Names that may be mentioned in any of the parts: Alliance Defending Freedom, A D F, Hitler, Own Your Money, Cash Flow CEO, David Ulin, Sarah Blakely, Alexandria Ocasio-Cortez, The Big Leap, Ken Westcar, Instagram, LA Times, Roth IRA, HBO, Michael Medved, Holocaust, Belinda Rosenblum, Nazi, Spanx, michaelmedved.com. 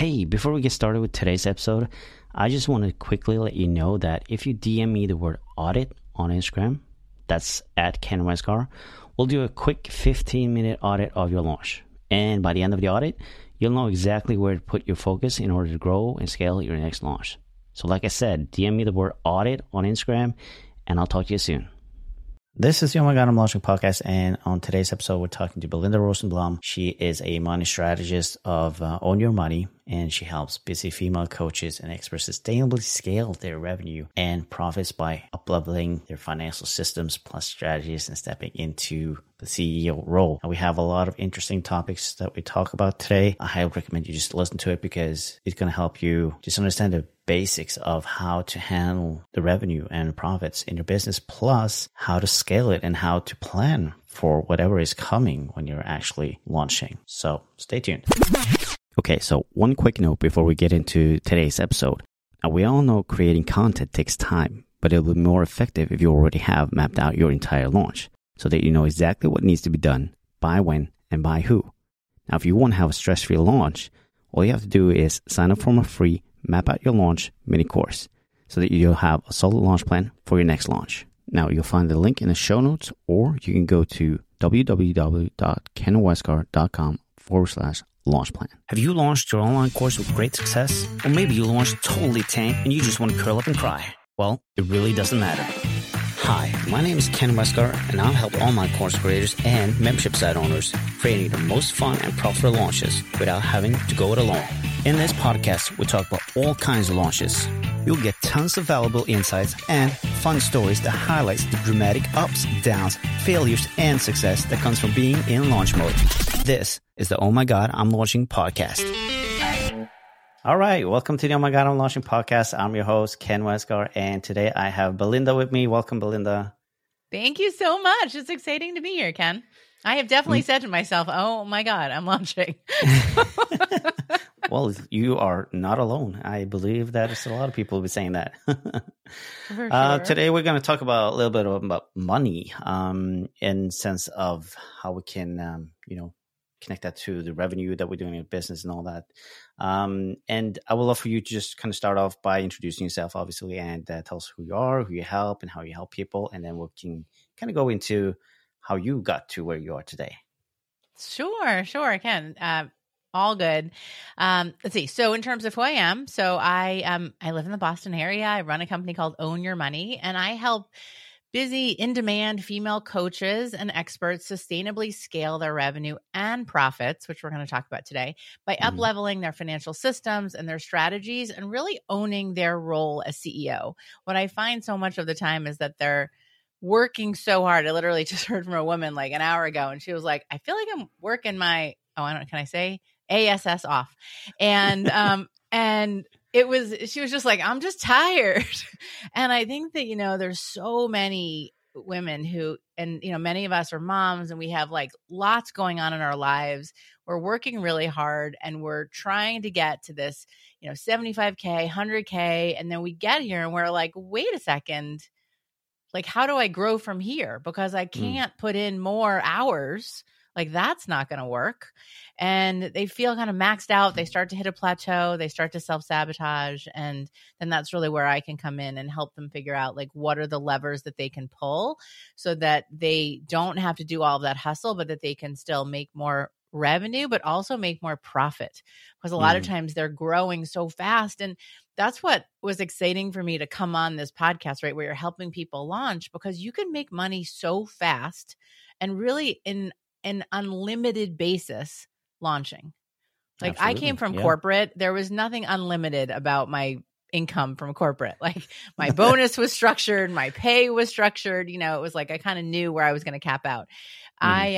Hey, before we get started with today's episode, I just want to quickly let you know that if you DM me the word audit on Instagram, that's at Ken Westcar, we'll do a quick 15-minute audit of your launch. And by the end of the audit, you'll know exactly where to put your focus in order to grow and scale your next launch. So like I said, DM me the word audit on Instagram, and I'll talk to you soon. This is the Oh My God, I'm Launching podcast, and on today's episode, we're talking to Belinda Rosenblum. She is a money strategist of Own Your Money, and she helps busy female coaches and experts sustainably scale their revenue and profits by up-leveling their financial systems plus strategies and stepping into the CEO role. And we have a lot of interesting topics that we talk about today. I highly recommend you just listen to it because it's going to help you just understand the basics of how to handle the revenue and profits in your business, plus how to scale it and how to plan for whatever is coming when you're actually launching. So stay tuned. Okay, so one quick note before we get into today's episode. Now, we all know creating content takes time, but it'll be more effective if you already have mapped out your entire launch so that you know exactly what needs to be done, by when, and by who. Now, if you want to have a stress-free launch, all you have to do is sign up for my free Map Out Your Launch mini course so that you'll have a solid launch plan for your next launch. Now, you'll find the link in the show notes, or you can go to www.kenwestgaard.com/launch plan. Have you launched your online course with great success? Or maybe you launched totally tanked and you just want to curl up and cry. Well, it really doesn't matter. Hi, my name is Ken Westcar, and I've helped online course creators and membership site owners creating the most fun and profitable launches without having to go it alone. In this podcast, we talk about all kinds of launches. You'll get tons of valuable insights and fun stories that highlights the dramatic ups, downs, failures, and success that comes from being in launch mode. This is the Oh My God, I'm Launching podcast. All right, welcome to the Oh My God, I'm Launching podcast. I'm your host, Ken Westcar, and today I have Belinda with me. Welcome, Belinda. Thank you so much. It's exciting to be here, Ken. I have definitely said to myself, oh my God, I'm launching. Well, you are not alone. I believe that a lot of people will be saying that. Sure. Today, we're going to talk about a little bit about money in sense of how we can, connect that to the revenue that we're doing in business and all that. And I would love for you to just kind of start off by introducing yourself, obviously, and tell us who you are, who you help, and how you help people. And then we can kind of go into how you got to where you are today. Sure, Ken. All good. Let's see. So in terms of who I am, I live in the Boston area. I run a company called Own Your Money, and I help busy, in-demand female coaches and experts sustainably scale their revenue and profits, which we're going to talk about today, by up-leveling their financial systems and their strategies and really owning their role as CEO. What I find so much of the time is that they're working so hard. I literally just heard from a woman like an hour ago, and she was like, I feel like I'm working my, ASS off. And, she was just like, I'm just tired. And I think that, there's so many women who, and, many of us are moms, and we have like lots going on in our lives. We're working really hard, and we're trying to get to this, 75K, 100K. And then we get here and we're like, wait a second. Like, how do I grow from here? Because I can't put in more hours. Like, that's not going to work. And they feel kind of maxed out. They start to hit a plateau. They start to self-sabotage. And then that's really where I can come in and help them figure out, like, what are the levers that they can pull so that they don't have to do all of that hustle, but that they can still make more revenue, but also make more profit. Because a lot of times they're growing so fast. And that's what was exciting for me to come on this podcast, right? Where you're helping people launch, because you can make money so fast and really in an unlimited basis launching. Like, absolutely. I came from corporate. There was nothing unlimited about my income from corporate. Like, my bonus was structured, my pay was structured. It was like, I kind of knew where I was going to cap out. I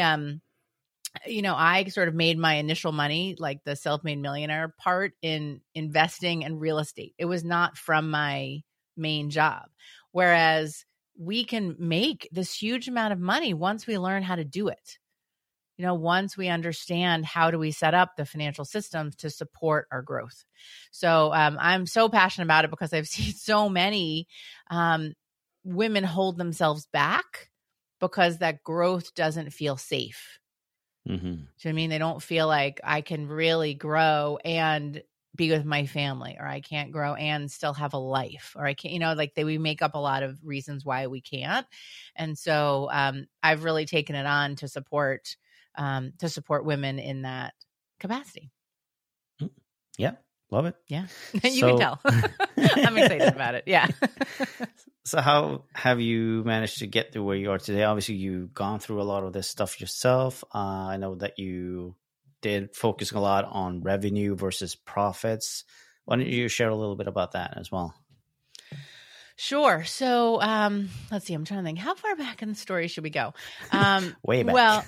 sort of made my initial money, like the self-made millionaire part, in investing and real estate. It was not from my main job. Whereas we can make this huge amount of money once we learn how to do it. Once we understand how do we set up the financial systems to support our growth. So I'm so passionate about it because I've seen so many women hold themselves back because that growth doesn't feel safe. Mm-hmm. So, they don't feel like I can really grow and be with my family, or I can't grow and still have a life, or I can't, you know, like we make up a lot of reasons why we can't. And so I've really taken it on to support women in that capacity. Yeah. Love it. Yeah. You can tell. I'm excited about it. Yeah. So how have you managed to get to where you are today? Obviously, you've gone through a lot of this stuff yourself. I know that you did focusing a lot on revenue versus profits. Why don't you share a little bit about that as well? Sure. So let's see. I'm trying to think. How far back in the story should we go? Way back. Well,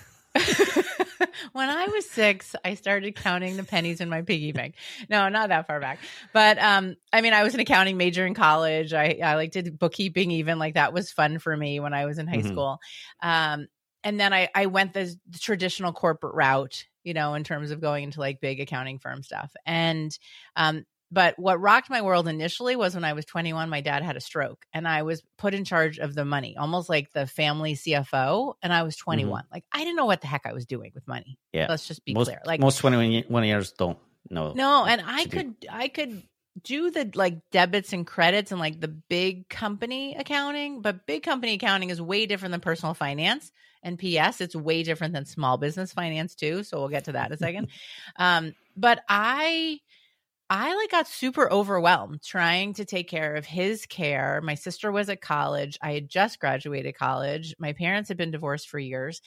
when I was 6, I started counting the pennies in my piggy bank. No, not that far back. But I mean, I was an accounting major in college. I liked to do bookkeeping even. Like that was fun for me when I was in high school. And then I went the traditional corporate route, you know, in terms of going into like big accounting firm stuff. And but what rocked my world initially was when I was 21, my dad had a stroke and I was put in charge of the money, almost like the family CFO. And I was 21. Like, I didn't know what the heck I was doing with money. Yeah. Let's just be clear. Like most 21 years don't know. No. And I could do the like debits and credits and like the big company accounting, but big company accounting is way different than personal finance. And PS, it's way different than small business finance too. So we'll get to that in a second. But I like got super overwhelmed trying to take care of his care. My sister was at college. I had just graduated college. My parents had been divorced for years.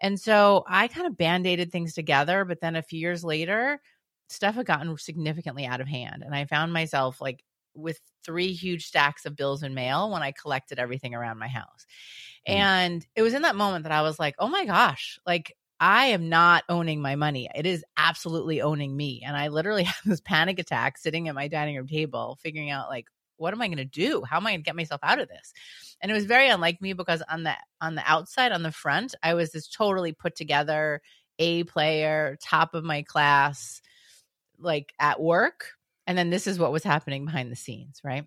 And so I kind of band-aided things together. But then a few years later, stuff had gotten significantly out of hand. And I found myself like with 3 huge stacks of bills and mail when I collected everything around my house. And it was in that moment that I was like, oh my gosh, like I am not owning my money. It is absolutely owning me. And I literally have this panic attack sitting at my dining room table, figuring out like, what am I going to do? How am I going to get myself out of this? And it was very unlike me because on the outside, on the front, I was this totally put together, A player, top of my class, like at work. And then this is what was happening behind the scenes, right?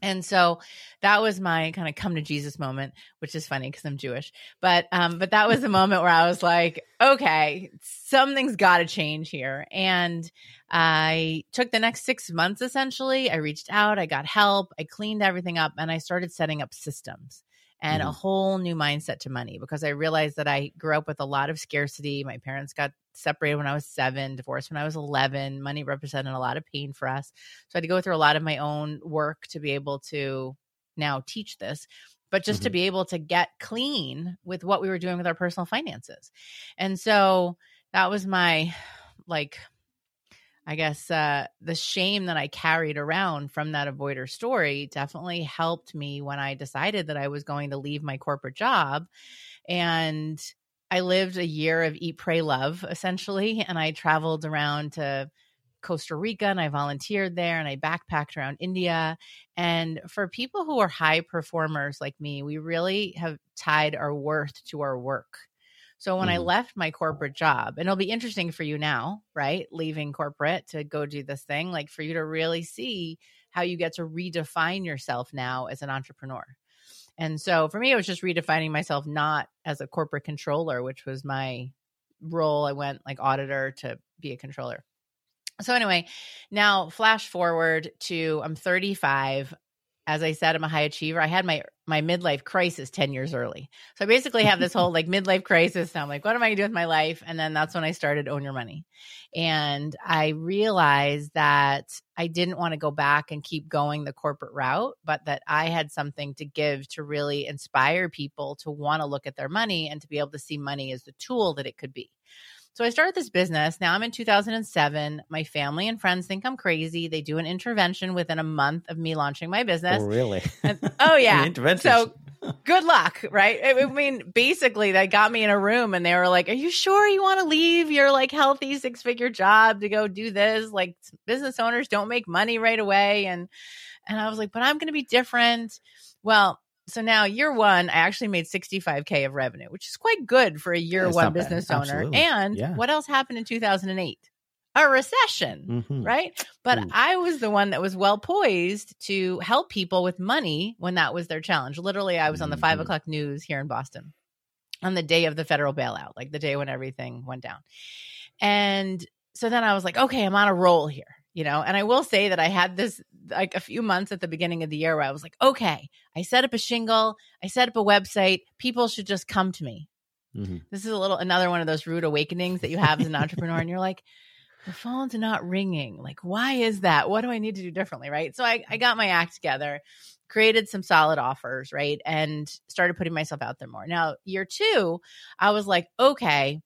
And so that was my kind of come to Jesus moment, which is funny because I'm Jewish, but that was the moment where I was like, okay, something's got to change here. And I took the next 6 months, essentially. I reached out, I got help, I cleaned everything up, and I started setting up systems and a whole new mindset to money because I realized that I grew up with a lot of scarcity. My parents got separated when I was 7, divorced when I was 11. Money represented a lot of pain for us. So I had to go through a lot of my own work to be able to now teach this, but just to be able to get clean with what we were doing with our personal finances. And so that was my, like, I guess the shame that I carried around from that avoider story definitely helped me when I decided that I was going to leave my corporate job. And I lived a year of eat, pray, love, essentially. And I traveled around to Costa Rica and I volunteered there and I backpacked around India. And for people who are high performers like me, we really have tied our worth to our work. So when I left my corporate job, and it'll be interesting for you now, right? Leaving corporate to go do this thing, like for you to really see how you get to redefine yourself now as an entrepreneur. And so for me, it was just redefining myself, not as a corporate controller, which was my role. I went like auditor to be a controller. So anyway, now flash forward to I'm 35. As I said, I'm a high achiever. I had my midlife crisis 10 years early. So I basically have this whole like midlife crisis. And I'm like, what am I going to do with my life? And then that's when I started Own Your Money. And I realized that I didn't want to go back and keep going the corporate route, but that I had something to give to really inspire people to want to look at their money and to be able to see money as the tool that it could be. So I started this business. Now I'm in 2007. My family and friends think I'm crazy. They do an intervention within a month of me launching my business. Oh, really? Oh, yeah. Intervention. So good luck, right? I mean, basically, they got me in a room and they were like, are you sure you want to leave your like healthy 6-figure job to go do this? Like business owners don't make money right away. And I was like, but I'm going to be different. Well, so now year one, I actually made $65K of revenue, which is quite good for a year one business owner. And what else happened in 2008? A recession, right? But I was the one that was well poised to help people with money when that was their challenge. Literally, I was on the 5 o'clock news here in Boston on the day of the federal bailout, like the day when everything went down. And so then I was like, okay, I'm on a roll here. you know? And I will say that I had this like a few months at the beginning of the year where I was like, okay, I set up a shingle, I set up a website, people should just come to me. Mm-hmm. This is another one of those rude awakenings that you have as an entrepreneur, and you're like, the phone's not ringing. Like, why is that? What do I need to do differently? Right. So I got my act together, created some solid offers, right, and started putting myself out there more. Now, year two, I was like, okay,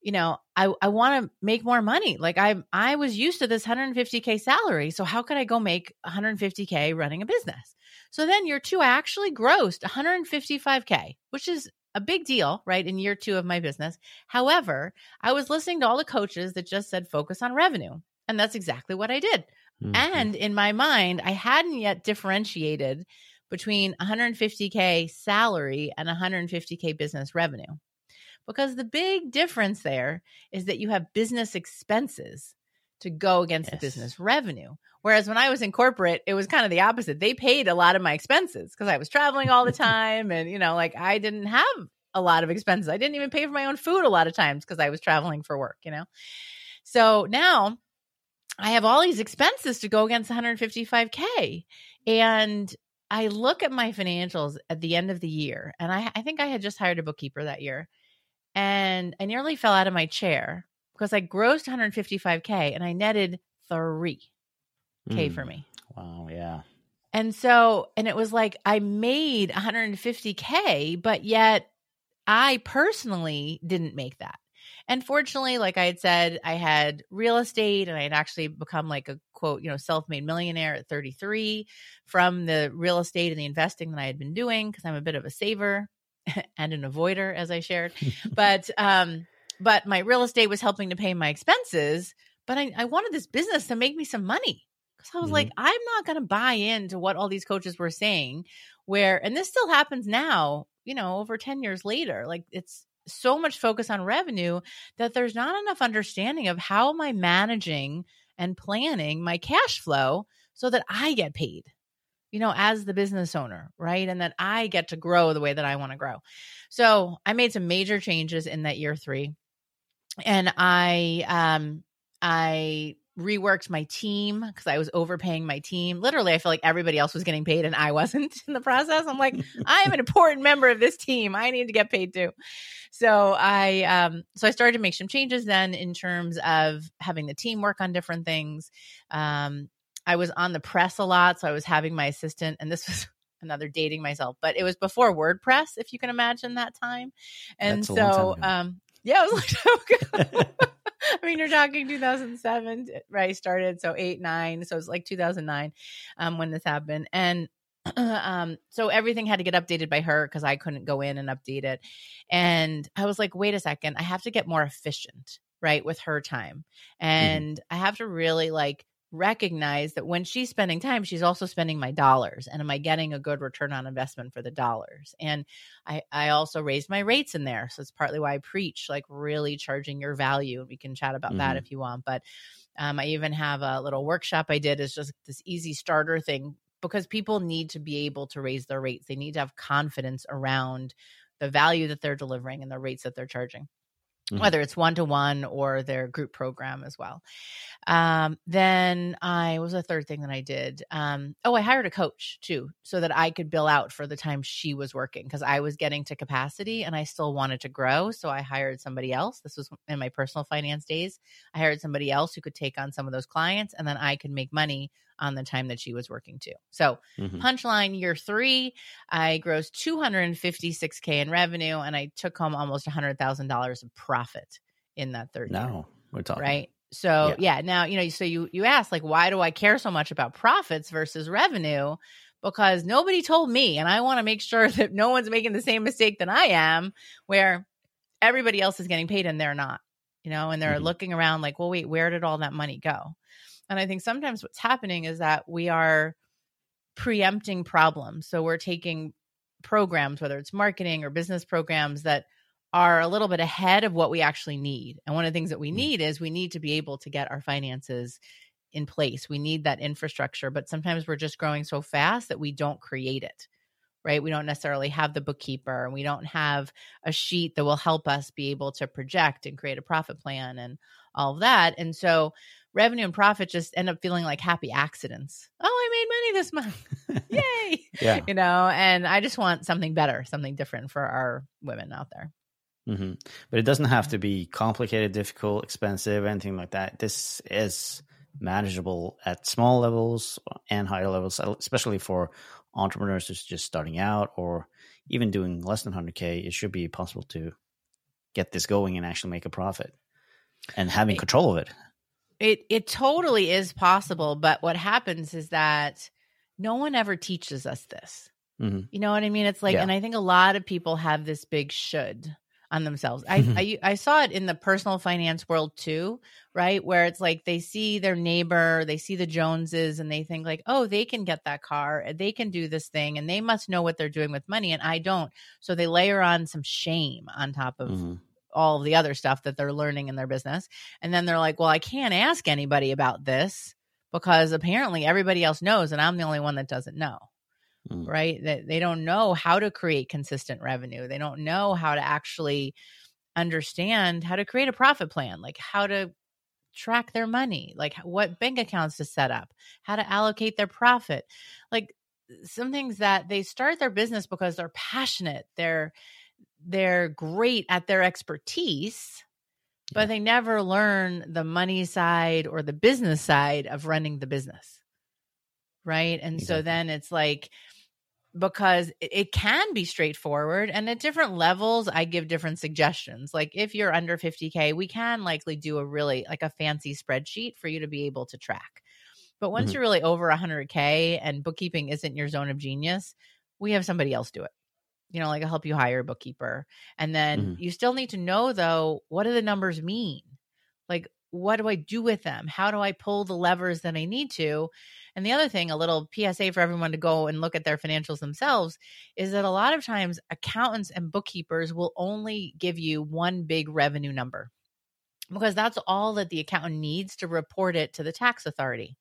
you know, I want to make more money. Like I was used to this $150K salary. So how could I go make $150K running a business? So then year two, I actually grossed $155K, which is a big deal, right, in year two of my business. However, I was listening to all the coaches that just said, focus on revenue. And that's exactly what I did. Mm-hmm. And in my mind, I hadn't yet differentiated between $150K salary and $150K business revenue. Because the big difference there is that you have business expenses to go against the business revenue. Whereas when I was in corporate, it was kind of the opposite. They paid a lot of my expenses because I was traveling all the time. And, you know, like I didn't have a lot of expenses. I didn't even pay for my own food a lot of times because I was traveling for work, you know? So now I have all these expenses to go against $155K. And I look at my financials at the end of the year. And I think I had just hired a bookkeeper that year. And I nearly fell out of my chair because I grossed $155K and I netted $3K for me. Wow. Yeah. And so, and it was like, I made $150K, but yet I personally didn't make that. And fortunately, like I had said, I had real estate and I had actually become like a quote, you know, self-made millionaire at 33 from the real estate and the investing that I had been doing. Cause I'm a bit of a saver and an avoider, as I shared, but my real estate was helping to pay my expenses, but I wanted this business to make me some money. Cause I was like, I'm not going to buy into what all these coaches were saying where, and this still happens now, you know, over 10 years later, like it's so much focus on revenue that there's not enough understanding of how am I managing and planning my cash flow so that I get paid, you know, as the business owner, right? And that I get to grow the way that I want to grow. So I made some major changes in that year three, and I reworked my team because I was overpaying my team. Literally, I feel like everybody else was getting paid and I wasn't in the process. I'm like, I am an important member of this team. I need to get paid too. So I started to make some changes then in terms of having the team work on different things. I was on the press a lot. So I was having my assistant, and this was another dating myself, but it was before WordPress, if you can imagine that time. And that's so, yeah, it was like, oh, I mean, you're talking 2007, right? I started. So 8, 9. So it's like 2009 when this happened. And so everything had to get updated by her because I couldn't go in and update it. And I was like, wait a second, I have to get more efficient, right? With her time. And I have to really like recognize that when she's spending time, she's also spending my dollars. And am I getting a good return on investment for the dollars? And I also raised my rates in there. So it's partly why I preach, like really charging your value. And we can chat about that if you want. But I even have a little workshop I did. It's just this easy starter thing because people need to be able to raise their rates. They need to have confidence around the value that they're delivering and the rates that they're charging. Mm-hmm. Whether it's one-to-one or their group program as well. Then I was the third thing that I did. I hired a coach too, so that I could bill out for the time she was working because I was getting to capacity and I still wanted to grow. So I hired somebody else. This was in my personal finance days. I hired somebody else who could take on some of those clients, and then I could make money on the time that she was working too. So punchline, year three, I grossed $256K in revenue and I took home almost $100,000 of profit in that third year. Now we're talking. Right. So yeah, now, you know, so you asked like, why do I care so much about profits versus revenue? Because nobody told me, and I want to make sure that no one's making the same mistake that I am where everybody else is getting paid and they're not, you know, and they're looking around like, well, wait, where did all that money go? And I think sometimes what's happening is that we are preempting problems. So we're taking programs, whether it's marketing or business programs, that are a little bit ahead of what we actually need. And one of the things that we need is we need to be able to get our finances in place. We need that infrastructure, but sometimes we're just growing so fast that we don't create it, right? We don't necessarily have the bookkeeper, and we don't have a sheet that will help us be able to project and create a profit plan and all of that. And so revenue and profit just end up feeling like happy accidents. Oh, I made money this month. Yay. Yeah. You know, and I just want something better, something different for our women out there. Mm-hmm. But it doesn't have to be complicated, difficult, expensive, anything like that. This is manageable at small levels and higher levels, especially for entrepreneurs who's just starting out or even doing less than 100K. It should be possible to get this going and actually make a profit and having control of it. It totally is possible. But what happens is that no one ever teaches us this. Mm-hmm. You know what I mean? It's like, and I think a lot of people have this big should on themselves. I saw it in the personal finance world too, right? Where it's like they see their neighbor, they see the Joneses, and they think like, oh, they can get that car, they can do this thing, and they must know what they're doing with money, and I don't. So they layer on some shame on top of all of the other stuff that they're learning in their business. And then they're like, well, I can't ask anybody about this because apparently everybody else knows and I'm the only one that doesn't know. Right? That they don't know how to create consistent revenue. They don't know how to actually understand how to create a profit plan, like how to track their money, like what bank accounts to set up, how to allocate their profit. Like some things that they start their business because they're passionate, they're great at their expertise, but they never learn the money side or the business side of running the business. Right. And so then it's like, because it can be straightforward, and at different levels, I give different suggestions. Like if you're under 50K, we can likely do a really like a fancy spreadsheet for you to be able to track. But once you're really over 100K and bookkeeping isn't your zone of genius, we have somebody else do it. You know, like I'll help you hire a bookkeeper. And then you still need to know though, what do the numbers mean? Like, what do I do with them? How do I pull the levers that I need to? And the other thing, a little PSA for everyone to go and look at their financials themselves, is that a lot of times accountants and bookkeepers will only give you one big revenue number because that's all that the accountant needs to report it to the tax authority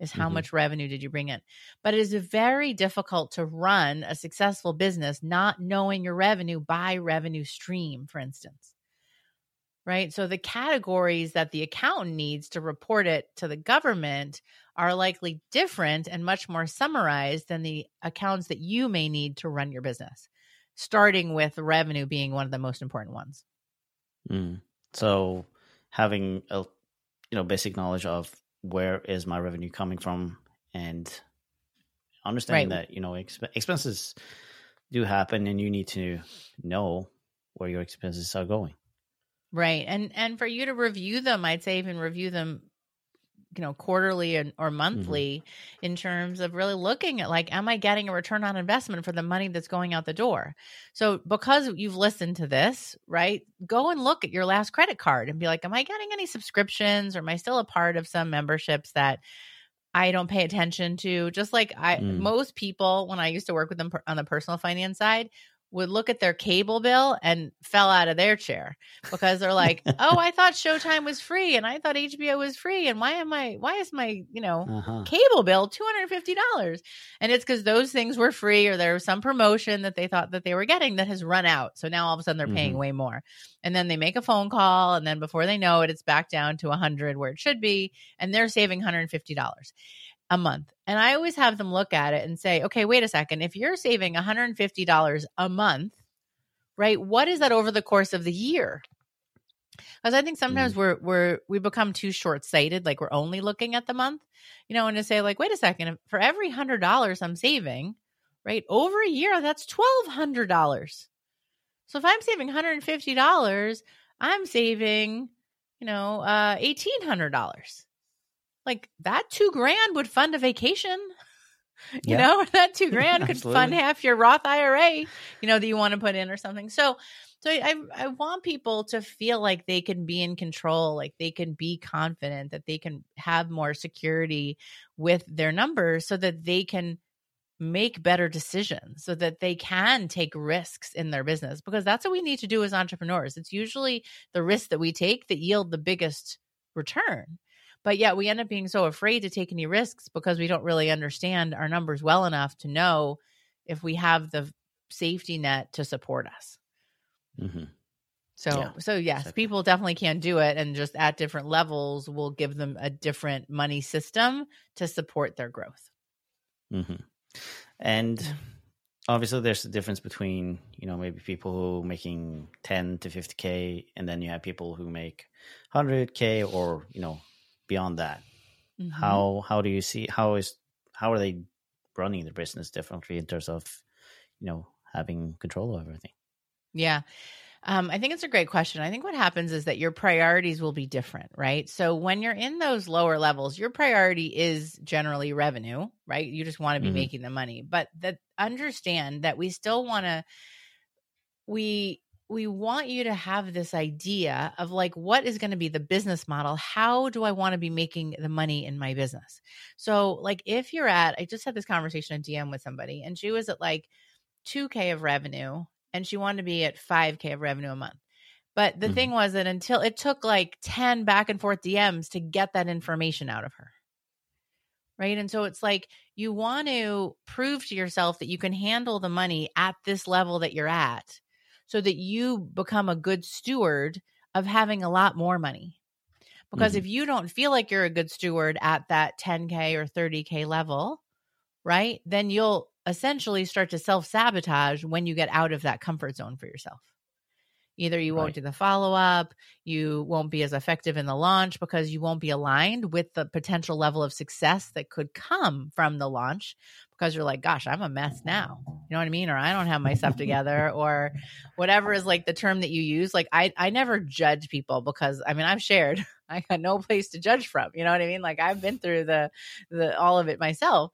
is how much revenue did you bring in. But it is very difficult to run a successful business not knowing your revenue by revenue stream, for instance. Right? So the categories that the accountant needs to report it to the government are likely different and much more summarized than the accounts that you may need to run your business, starting with revenue being one of the most important ones. So having a basic knowledge of where is my revenue coming from and understanding that expenses do happen and you need to know where your expenses are going. Right. And for you to review them, I'd say even review them, quarterly or monthly in terms of really looking at like, am I getting a return on investment for the money that's going out the door? So because you've listened to this, right, go and look at your last credit card and be like, am I getting any subscriptions or am I still a part of some memberships that I don't pay attention to? Just like most people, when I used to work with them on the personal finance side, would look at their cable bill and fell out of their chair because they're like, oh, I thought Showtime was free and I thought HBO was free. And why is my, cable bill $250? And it's because those things were free or there was some promotion that they thought that they were getting that has run out. So now all of a sudden they're paying way more. And then they make a phone call and then before they know it, it's back down to 100 where it should be. And they're saving $150 a month. And I always have them look at it and say, okay, wait a second. If you're saving $150 a month, right, what is that over the course of the year? Because I think sometimes we become too short-sighted, like we're only looking at the month, and to say like, wait a second, for every $100 I'm saving, right, over a year, that's $1,200. So if I'm saving $150, I'm saving, $1,800. Like that $2,000 would fund a vacation, that $2,000 could fund half your Roth IRA, that you want to put in or something. So I want people to feel like they can be in control, like they can be confident, that they can have more security with their numbers so that they can make better decisions, so that they can take risks in their business, because that's what we need to do as entrepreneurs. It's usually the risks that we take that yield the biggest return. But yet we end up being so afraid to take any risks because we don't really understand our numbers well enough to know if we have the safety net to support us. Mm-hmm. So yes, exactly. People definitely can do it, and just at different levels will give them a different money system to support their growth. Mm-hmm. And obviously there's a difference between, maybe people who are making 10 to 50K, and then you have people who make 100K or, beyond that. Mm-hmm. How do you see, how are they running the business differently in terms of, having control of everything? Yeah. I think it's a great question. I think what happens is that your priorities will be different, right? So when you're in those lower levels, your priority is generally revenue, right? You just want to be mm-hmm. making the money, but understand that we still want to, we want you to have this idea of like, what is going to be the business model? How do I want to be making the money in my business? So like, if you're at, I just had this conversation in DM with somebody, and she was at like 2K of revenue, and she wanted to be at 5K of revenue a month. But the thing was that until it took like 10 back and forth DMs to get that information out of her. Right. And so it's like, you want to prove to yourself that you can handle the money at this level that you're at, so that you become a good steward of having a lot more money. Because if you don't feel like you're a good steward at that 10K or 30K level, right, then you'll essentially start to self-sabotage when you get out of that comfort zone for yourself. Either you won't do the follow-up, you won't be as effective in the launch because you won't be aligned with the potential level of success that could come from the launch, because you're like, gosh, I'm a mess now. You know what I mean? Or I don't have my stuff together, or whatever is like the term that you use. Like I never judge people, because I've shared, I got no place to judge from. You know what I mean? Like I've been through the all of it myself.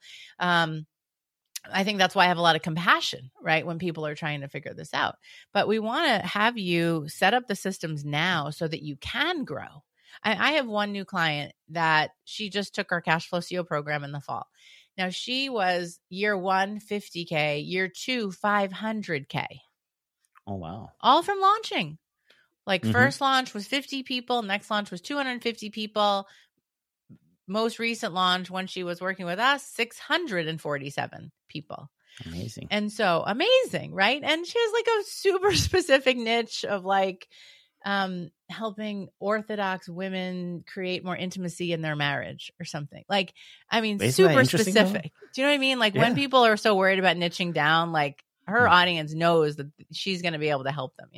I think that's why I have a lot of compassion, right, when people are trying to figure this out. But we want to have you set up the systems now so that you can grow. I have one new client that she just took our Cash Flow CEO program in the fall. Now, she was year one, 50K, year two, 500K. Oh, wow. All from launching. Like first launch was 50 people. Next launch was 250 people. Most recent launch, when she was working with us, 647 people. Amazing. And so amazing, right? And she has like a super specific niche of like helping Orthodox women create more intimacy in their marriage or something. Like, super specific. Though? Do you know what I mean? Like when people are so worried about niching down, like her audience knows that she's going to be able to help them,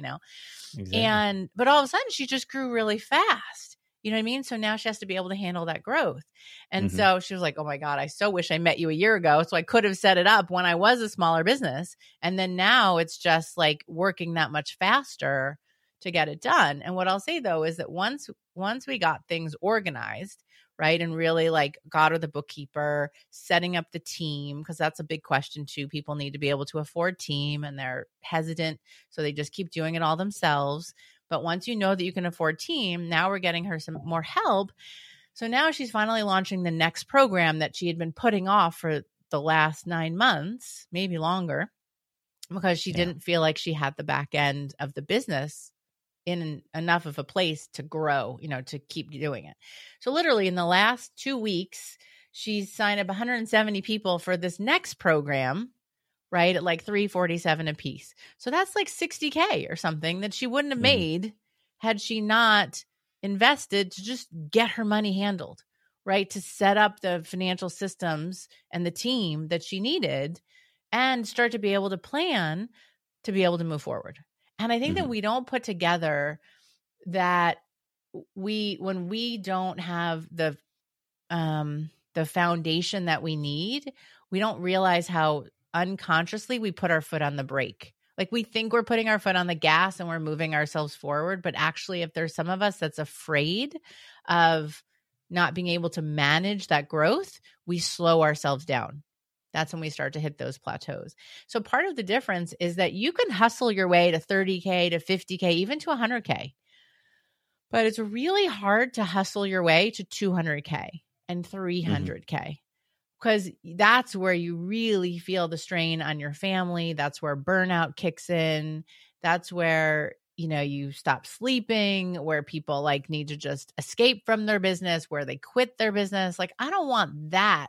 Exactly. But all of a sudden she just grew really fast. You know what I mean? So now she has to be able to handle that growth. And so she was like, oh my God, I so wish I met you a year ago, so I could have set it up when I was a smaller business. And then now it's just like working that much faster to get it done. And what I'll say though, is that once we got things organized, right, and really like got her the bookkeeper, setting up the team, because that's a big question too. People need to be able to afford team, and they're hesitant. So they just keep doing it all themselves. But once you know that you can afford team, now we're getting her some more help. So now she's finally launching the next program that she had been putting off for the last 9 months, maybe longer, because she didn't feel like she had the back end of the business in enough of a place to grow, to keep doing it. So literally in the last 2 weeks, she signed up 170 people for this next program, right, at like 347 a piece. So that's like 60K or something that she wouldn't have made had she not invested to just get her money handled, right, to set up the financial systems and the team that she needed and start to be able to plan to be able to move forward. And I think that we don't put together that when we don't have the foundation that we need, we don't realize how unconsciously we put our foot on the brake. Like we think we're putting our foot on the gas and we're moving ourselves forward. But actually, if there's some of us that's afraid of not being able to manage that growth, we slow ourselves down. That's when we start to hit those plateaus. So part of the difference is that you can hustle your way to 30K, to 50K, even to 100K. But it's really hard to hustle your way to 200K and 300K. Because that's where you really feel the strain on your family. That's where burnout kicks in. That's where, you stop sleeping, where people like need to just escape from their business, where they quit their business. Like, I don't want that,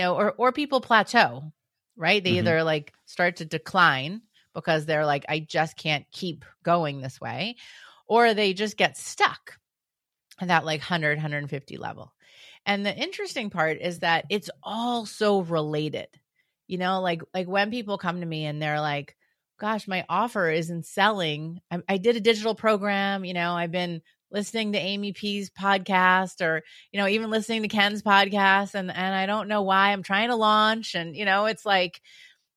or people plateau, right? They either like start to decline because they're like, I just can't keep going this way, or they just get stuck at that like 100, 150 level. And the interesting part is that it's all so related. You know, like when people come to me and they're like, gosh, my offer isn't selling. I did a digital program, you know, I've been listening to Amy P's podcast, or, you know, even listening to Ken's podcast. And I don't know why I'm trying to launch. And, you know, it's like,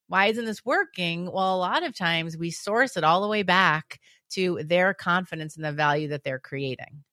why isn't this working? Well, a lot of times we source it all the way back to their confidence in the value that they're creating,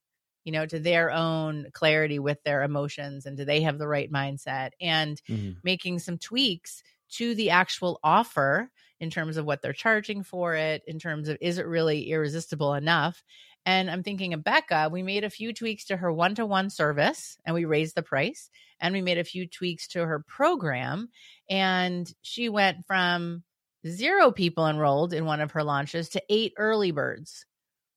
you know, to their own clarity with their emotions, and do they have the right mindset, and making some tweaks to the actual offer in terms of what they're charging for it, in terms of, is it really irresistible enough? And I'm thinking of Becca. We made a few tweaks to her one-to-one service and we raised the price, and we made a few tweaks to her program. And she went from 0 people enrolled in one of her launches to 8 early birds,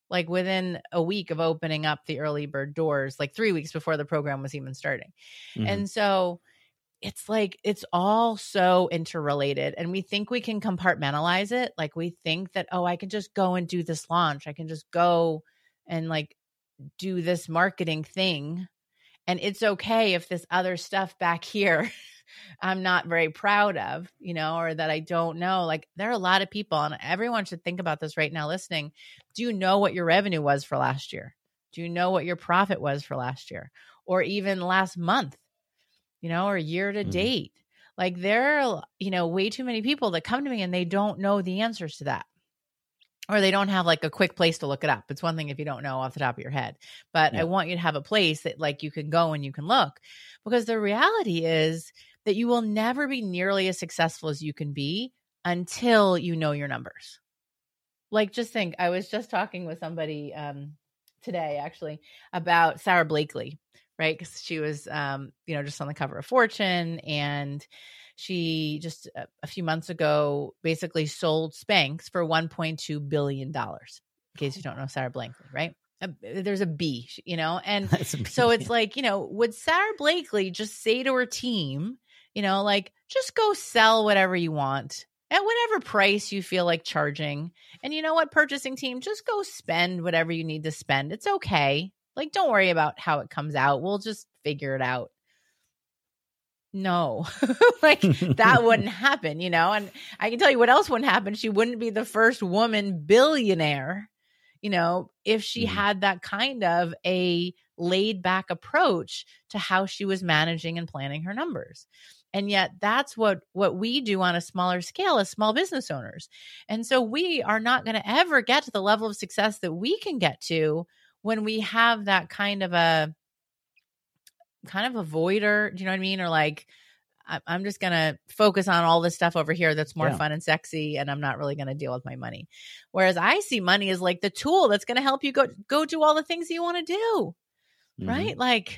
like within a week of opening up the early bird doors, like 3 weeks before the program was even starting. And so it's like, it's all so interrelated, and we think we can compartmentalize it. Like we think that, oh, I can just go and do this launch. I can just go and like do this marketing thing. And it's okay if this other stuff back here, I'm not very proud of, you know, or that I don't know. Like there are a lot of people, and everyone should think about this right now listening. Do you know what your revenue was for last year? Do you know what your profit was for last year, or even last month, you know, or year to date? Like there are, you know, way too many people that come to me and they don't know the answers to that, or they don't have like a quick place to look it up. It's one thing if you don't know off the top of your head, but I want you to have a place that like you can go and you can look, because the reality is that you will never be nearly as successful as you can be until you know your numbers. Like, just think, I was just talking with somebody today actually about Sarah Blakely, right? Because she was, you know, just on the cover of Fortune, and she just a few months ago basically sold Spanx for $1.2 billion. In case you don't know Sarah Blakely, right? There's a B, you know? And so it's like, you know, would Sarah Blakely just say to her team, you know, like, just go sell whatever you want at whatever price you feel like charging. And you know what, purchasing team, just go spend whatever you need to spend. It's okay. Like, don't worry about how it comes out. We'll just figure it out. No, like that wouldn't happen, you know? And I can tell you what else wouldn't happen. She wouldn't be the first woman billionaire, you know, if she had that kind of a laid back approach to how she was managing and planning her numbers. And yet that's what we do on a smaller scale as small business owners. And so we are not going to ever get to the level of success that we can get to when we have that kind of avoider, do you know what I mean? Or like, I'm just going to focus on all this stuff over here that's more fun and sexy, and I'm not really going to deal with my money. Whereas I see money as like the tool that's going to help you go do all the things you want to do, right? Like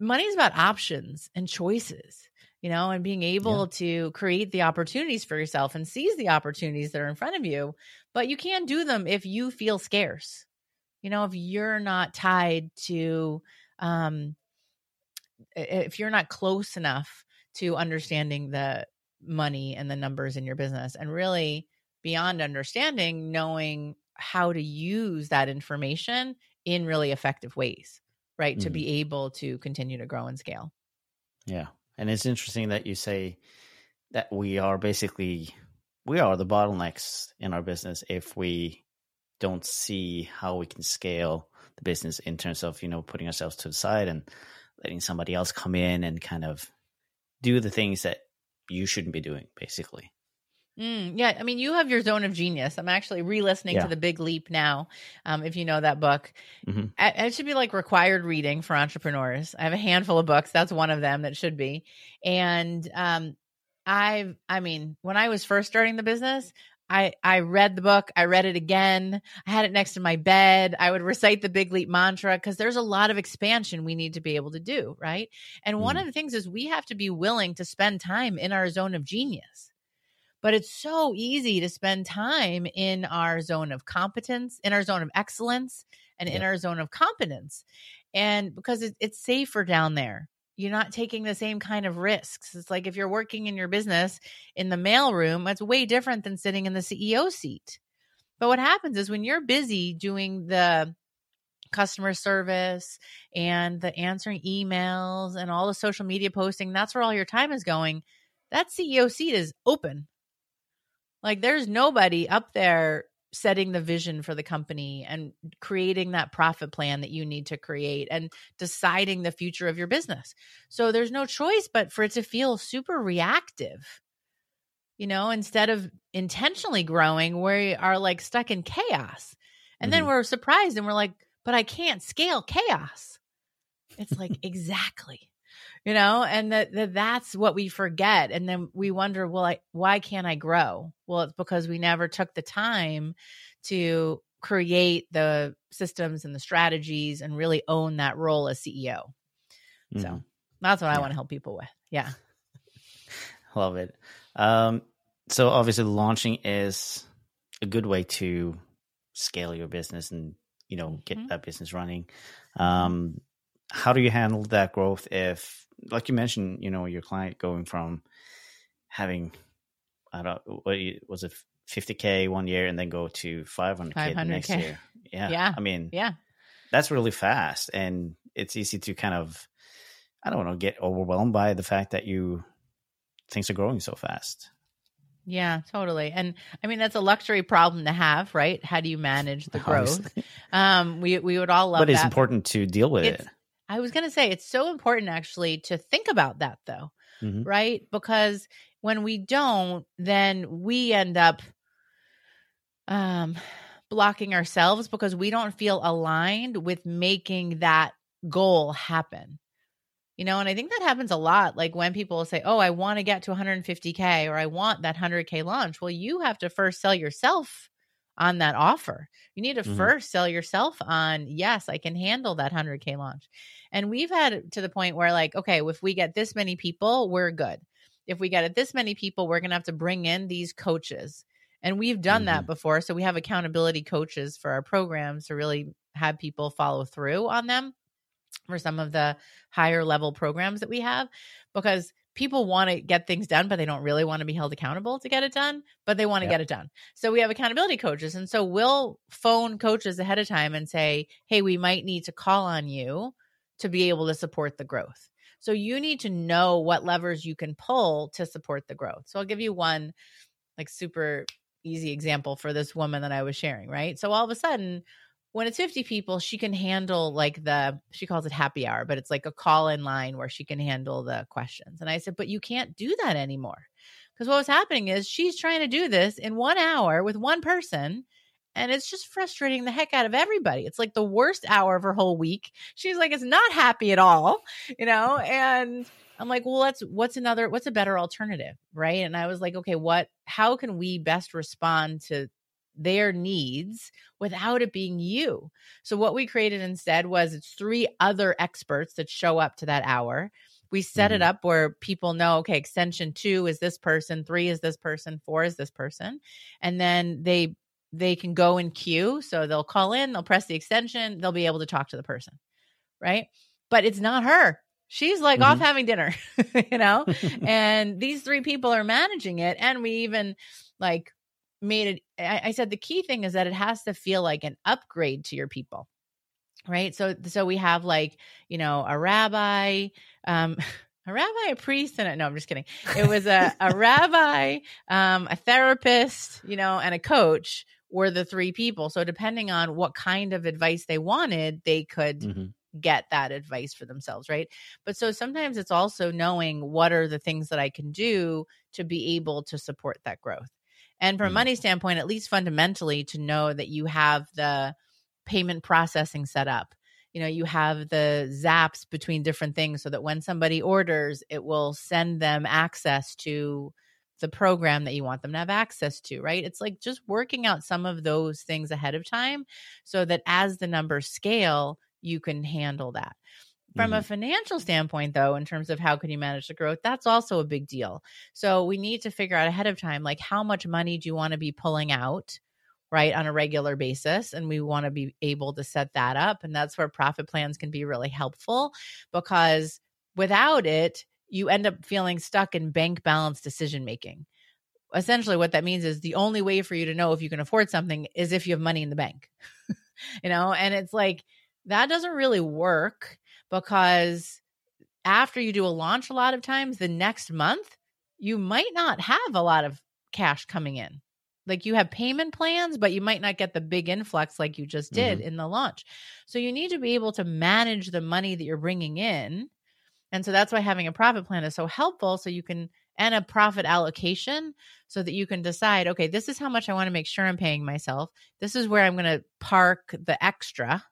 money is about options and choices, you know, and being able to create the opportunities for yourself and seize the opportunities that are in front of you. But you can't do them if you feel scarce, you know, if you're not tied to, if you're not close enough to understanding the money and the numbers in your business, and really beyond understanding, knowing how to use that information in really effective ways, right? To be able to continue to grow and scale. Yeah. And it's interesting that you say that we are the bottlenecks in our business if we don't see how we can scale the business in terms of, you know, putting ourselves to the side and letting somebody else come in and kind of do the things that you shouldn't be doing, basically. Yeah. I mean, you have your zone of genius. I'm actually re-listening to The Big Leap now. If you know that book, it should be like required reading for entrepreneurs. I have a handful of books. That's one of them that should be. And I mean, when I was first starting the business, I read the book. I read it again. I had it next to my bed. I would recite the Big Leap mantra, because there's a lot of expansion we need to be able to do, right? And one of the things is we have to be willing to spend time in our zone of genius. But it's so easy to spend time in our zone of competence, in our zone of excellence, and in our zone of competence. And because it's safer down there. You're not taking the same kind of risks. It's like if you're working in your business in the mailroom, that's way different than sitting in the CEO seat. But what happens is when you're busy doing the customer service and the answering emails and all the social media posting, that's where all your time is going. That CEO seat is open. Like there's nobody up there setting the vision for the company and creating that profit plan that you need to create and deciding the future of your business. So there's no choice but for it to feel super reactive, you know, instead of intentionally growing, we are like stuck in chaos. And then we're surprised and we're like, but I can't scale chaos. It's like, exactly, you know, and that's what we forget. And then we wonder, well, why can't I grow? Well, it's because we never took the time to create the systems and the strategies and really own that role as CEO. So that's what I want to help people with. Yeah. Love it. So obviously launching is a good way to scale your business and, you know, get that business running. How do you handle that growth if, like you mentioned, you know, your client going from having, I don't, what was it, 50K one year and then go to 500K the next year? Yeah. I mean, that's really fast. And it's easy to kind of, I don't know, get overwhelmed by the fact that things are growing so fast. Yeah, totally. And I mean, that's a luxury problem to have, right? How do you manage the growth? We would all love that. But it's important to deal with it. I was going to say, it's so important actually to think about that though, right? Because when we don't, then we end up blocking ourselves because we don't feel aligned with making that goal happen. You know, and I think that happens a lot. Like when people say, oh, I want to get to 150K or I want that 100K launch. Well, you have to first sell yourself on that offer. You need to first sell yourself on, yes, I can handle that 100K launch. And we've had to the point where like, okay, if we get this many people, we're good. If we get at this many people, we're going to have to bring in these coaches. And we've done that before. So we have accountability coaches for our programs to really have people follow through on them for some of the higher level programs that we have, because people want to get things done, but they don't really want to be held accountable to get it done, but they want to get it done. So we have accountability coaches. And so we'll phone coaches ahead of time and say, hey, we might need to call on you to be able to support the growth. So you need to know what levers you can pull to support the growth. So I'll give you one like super easy example for this woman that I was sharing, right? So all of a sudden, when it's 50 people, she can handle like she calls it happy hour, but it's like a call in line where she can handle the questions. And I said, but you can't do that anymore. Because what was happening is she's trying to do this in 1 hour with one person. And it's just frustrating the heck out of everybody. It's like the worst hour of her whole week. She's like, it's not happy at all, you know? And I'm like, well, what's a better alternative, right? And I was like, okay, how can we best respond to their needs without it being you? So what we created instead was it's 3 other experts that show up to that hour. We set it up where people know, okay, extension 2 is this person, 3 is this person, 4 is this person. And then they can go in queue. So they'll call in, they'll press the extension, they'll be able to talk to the person, right? But it's not her. She's like off having dinner, you know, and these 3 people are managing it. And we even like made it, I said, the key thing is that it has to feel like an upgrade to your people, right? So we have like, you know, a rabbi, a priest, and no, I'm just kidding. It was a rabbi, a therapist, you know, and a coach were the 3 people. So depending on what kind of advice they wanted, they could get that advice for themselves, right? But so sometimes it's also knowing what are the things that I can do to be able to support that growth. And from a money standpoint, at least fundamentally, to know that you have the payment processing set up. You know, you have the zaps between different things so that when somebody orders, it will send them access to the program that you want them to have access to, right? It's like just working out some of those things ahead of time so that as the numbers scale, you can handle that. From a financial standpoint, though, in terms of how can you manage the growth, that's also a big deal. So we need to figure out ahead of time, like how much money do you want to be pulling out, right, on a regular basis? And we want to be able to set that up. And that's where profit plans can be really helpful because Without it, you end up feeling stuck in bank balance decision-making. Essentially, what that means is the only way for you to know if you can afford something is if you have money in the bank, you know? And it's like, that doesn't really work, because after you do a launch, a lot of times the next month, you might not have a lot of cash coming in. Like, you have payment plans, but you might not get the big influx like you just did in the launch. So you need to be able to manage the money that you're bringing in. And so that's why having a profit plan is so helpful. So you can, and a profit allocation, so that you can decide, okay, this is how much I want to make sure I'm paying myself. This is where I'm going to park the extra,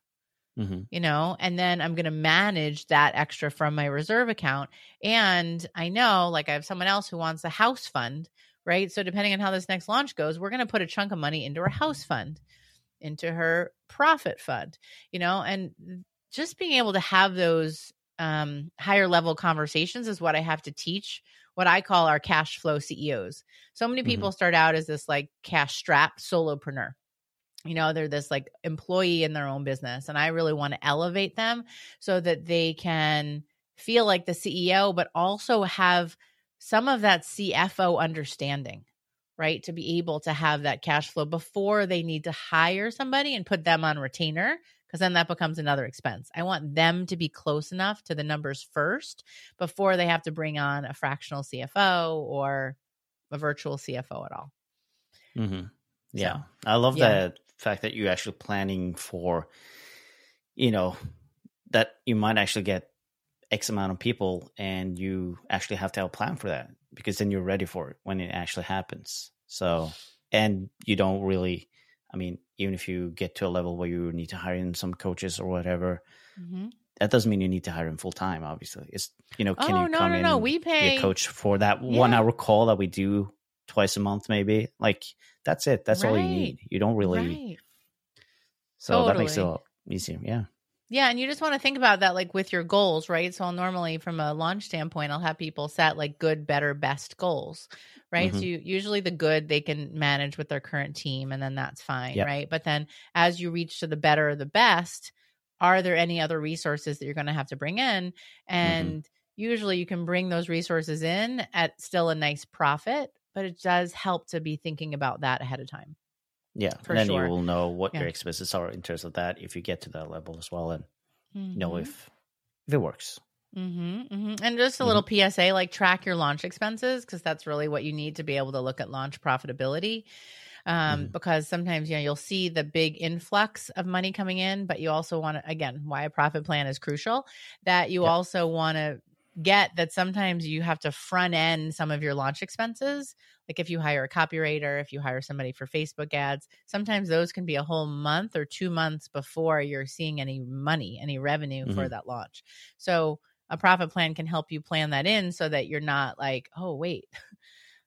you know, and then I'm going to manage that extra from my reserve account. And I know, like, I have someone else who wants a house fund, right? So depending on how this next launch goes, we're going to put a chunk of money into her house fund, into her profit fund, you know, and just being able to have those higher level conversations is what I have to teach, what I call our cash flow CEOs. So many people start out as this like cash strapped solopreneur. You know, they're this like employee in their own business. And I really want to elevate them so that they can feel like the CEO, but also have some of that CFO understanding, right? To be able to have that cash flow before they need to hire somebody and put them on retainer, because then that becomes another expense. I want them to be close enough to the numbers first before they have to bring on a fractional CFO or a virtual CFO at all. Yeah. So, I love the fact that you're actually planning for, you know, that you might actually get X amount of people, and you actually have to have a plan for that, because then you're ready for it when it actually happens. So, and you don't really, I mean, even if you get to a level where you need to hire in some coaches or whatever, that doesn't mean you need to hire in full time, obviously. It's, you know, can you come in we pay, be a coach for that 1 hour call that we do twice a month, maybe? Like, that's it. That's all you need. You don't really. So that makes it a lot easier. Yeah. And you just want to think about that, like, with your goals, right? So I'll normally, from a launch standpoint, I'll have people set like good, better, best goals, right? So you, usually the good they can manage with their current team, and then that's fine, right? But then as you reach to the better or the best, are there any other resources that you're going to have to bring in? And usually you can bring those resources in at still a nice profit, but it does help to be thinking about that ahead of time. Yeah, and then you will know what your expenses are in terms of that if you get to that level as well, and know if it works. And just a little PSA, like, track your launch expenses, because that's really what you need to be able to look at launch profitability. Because sometimes, you know, you'll see the big influx of money coming in, but you also want to, again, why a profit plan is crucial, that you also want to get that sometimes you have to front end some of your launch expenses. Like, if you hire a copywriter, if you hire somebody for Facebook ads, sometimes those can be a whole month or 2 months before you're seeing any money, any revenue for that launch. So a profit plan can help you plan that in so that you're not like, oh, wait,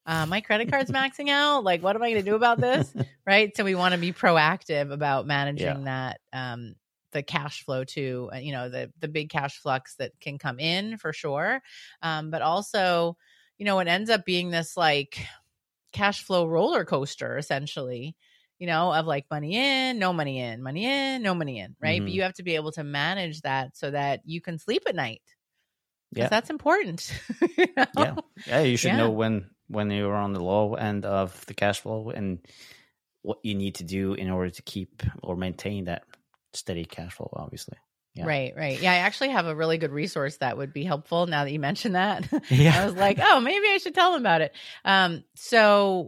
my credit card's maxing out. Like, what am I going to do about this? Right. So we want to be proactive about managing that, the cash flow too, you know, the big cash flux that can come in for sure. But also, you know, it ends up being this like cash flow roller coaster, essentially, you know, of like money in, no money in, money in, no money in, right? But you have to be able to manage that so that you can sleep at night, because that's important. You know? You should know when you're on the low end of the cash flow and what you need to do in order to keep or maintain that steady cash flow, obviously. Right. Yeah, I actually have a really good resource that would be helpful now that you mentioned that. I was like, oh, maybe I should tell them about it. So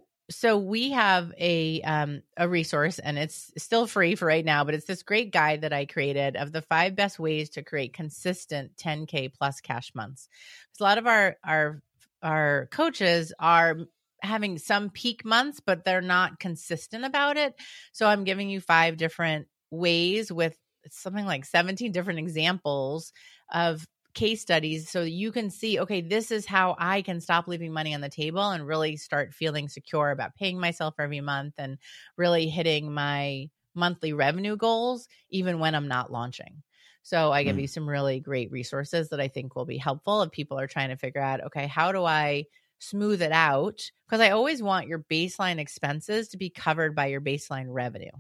we have a resource, and it's still free for right now, but it's this great guide that I created of the 5 best ways to create consistent 10K plus cash months. Because a lot of our coaches are having some peak months, but they're not consistent about it. So I'm giving you 5 different ways with something like 17 different examples of case studies, so you can see, okay, this is how I can stop leaving money on the table and really start feeling secure about paying myself every month and really hitting my monthly revenue goals, even when I'm not launching. So I give you some really great resources that I think will be helpful if people are trying to figure out, okay, how do I smooth it out? Because I always want your baseline expenses to be covered by your baseline revenue.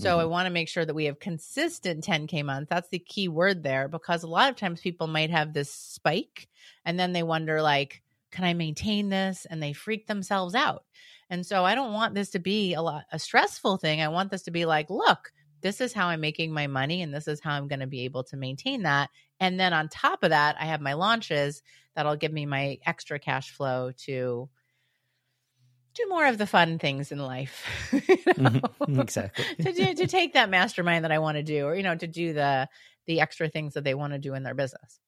So I want to make sure that we have consistent 10K months. That's the key word there, because a lot of times people might have this spike and then they wonder like, can I maintain this? And they freak themselves out. And so I don't want this to be a stressful thing. I want this to be like, look, this is how I'm making my money and this is how I'm going to be able to maintain that. And then on top of that, I have my launches that'll give me my extra cash flow to do more of the fun things in life. Exactly. to take that mastermind that I want to do, or, you know, to do the extra things that they want to do in their business.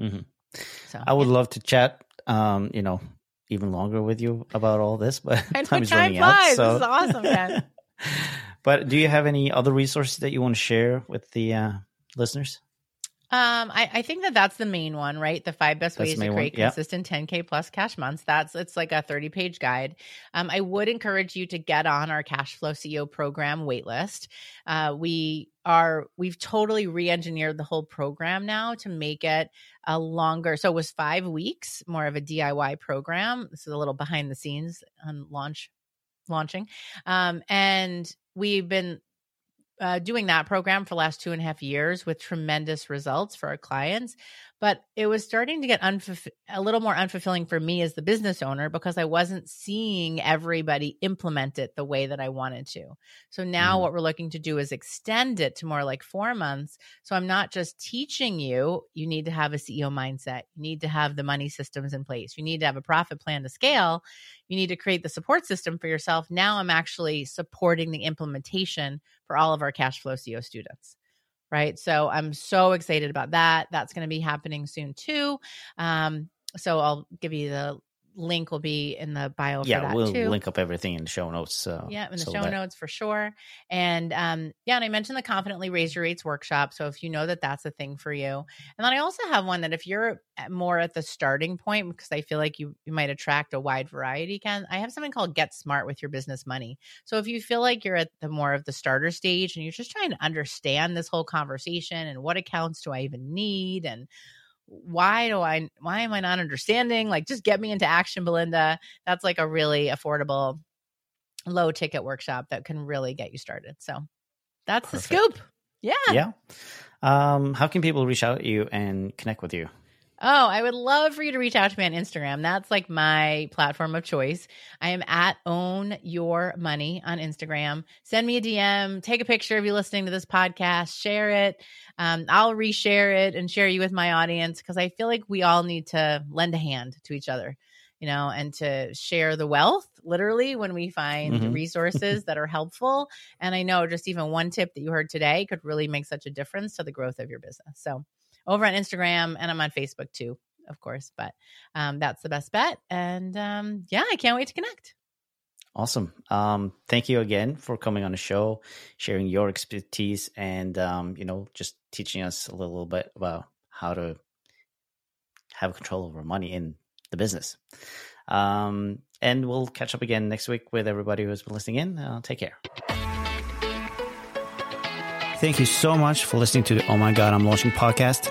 So, I would love to chat, you know, even longer with you about all this, but time is running out. So. This is awesome, Ken. But do you have any other resources that you want to share with the listeners? I think that's the main one, right? The 5 best ways to create consistent 10K plus cash months. It's like a 30-page guide. I would encourage you to get on our Cash Flow CEO program waitlist. We've totally re-engineered the whole program now to make it a longer. So it was 5 weeks, more of a DIY program. This is a little behind the scenes on launching. And we've been doing that program for the last 2.5 years with tremendous results for our clients. But it was starting to get a little more unfulfilling for me as the business owner, because I wasn't seeing everybody implement it the way that I wanted to. So now what we're looking to do is extend it to more like 4 months. So I'm not just teaching you need to have a CEO mindset. You need to have the money systems in place. You need to have a profit plan to scale. You need to create the support system for yourself. Now I'm actually supporting the implementation for all of our Cash Flow CEO students. Right. So I'm so excited about that. That's going to be happening soon too. So I'll give you the link, will be in the bio. Yeah. For that we'll link up everything in the show notes. Notes for sure. And and I mentioned the Confidently Raise Your Rates workshop. So if you know that that's a thing for you. And then I also have one that if you're more at the starting point, because I feel like you might attract a wide variety, Ken, I have something called Get Smart with Your Business Money. So if you feel like you're at the more of the starter stage and you're just trying to understand this whole conversation and what accounts do I even need and why am I not understanding? Like, just get me into action, Belinda. That's like a really affordable, low ticket workshop that can really get you started. So that's the scoop. Yeah. Yeah. How can people reach out to you and connect with you? Oh, I would love for you to reach out to me on Instagram. That's like my platform of choice. I am at Own Your Money on Instagram. Send me a DM, take a picture of you listening to this podcast, share it. I'll reshare it and share you with my audience, because I feel like we all need to lend a hand to each other, you know, and to share the wealth literally when we find resources that are helpful. And I know just even one tip that you heard today could really make such a difference to the growth of your business. So over on Instagram, and I'm on Facebook too, of course, but that's the best bet. And I can't wait to connect. Awesome. Thank you again for coming on the show, sharing your expertise, and just teaching us a little bit about how to have control over money in the business. And we'll catch up again next week with everybody who's been listening in. Take care. Thank you so much for listening to the Oh My God, I'm Launching podcast.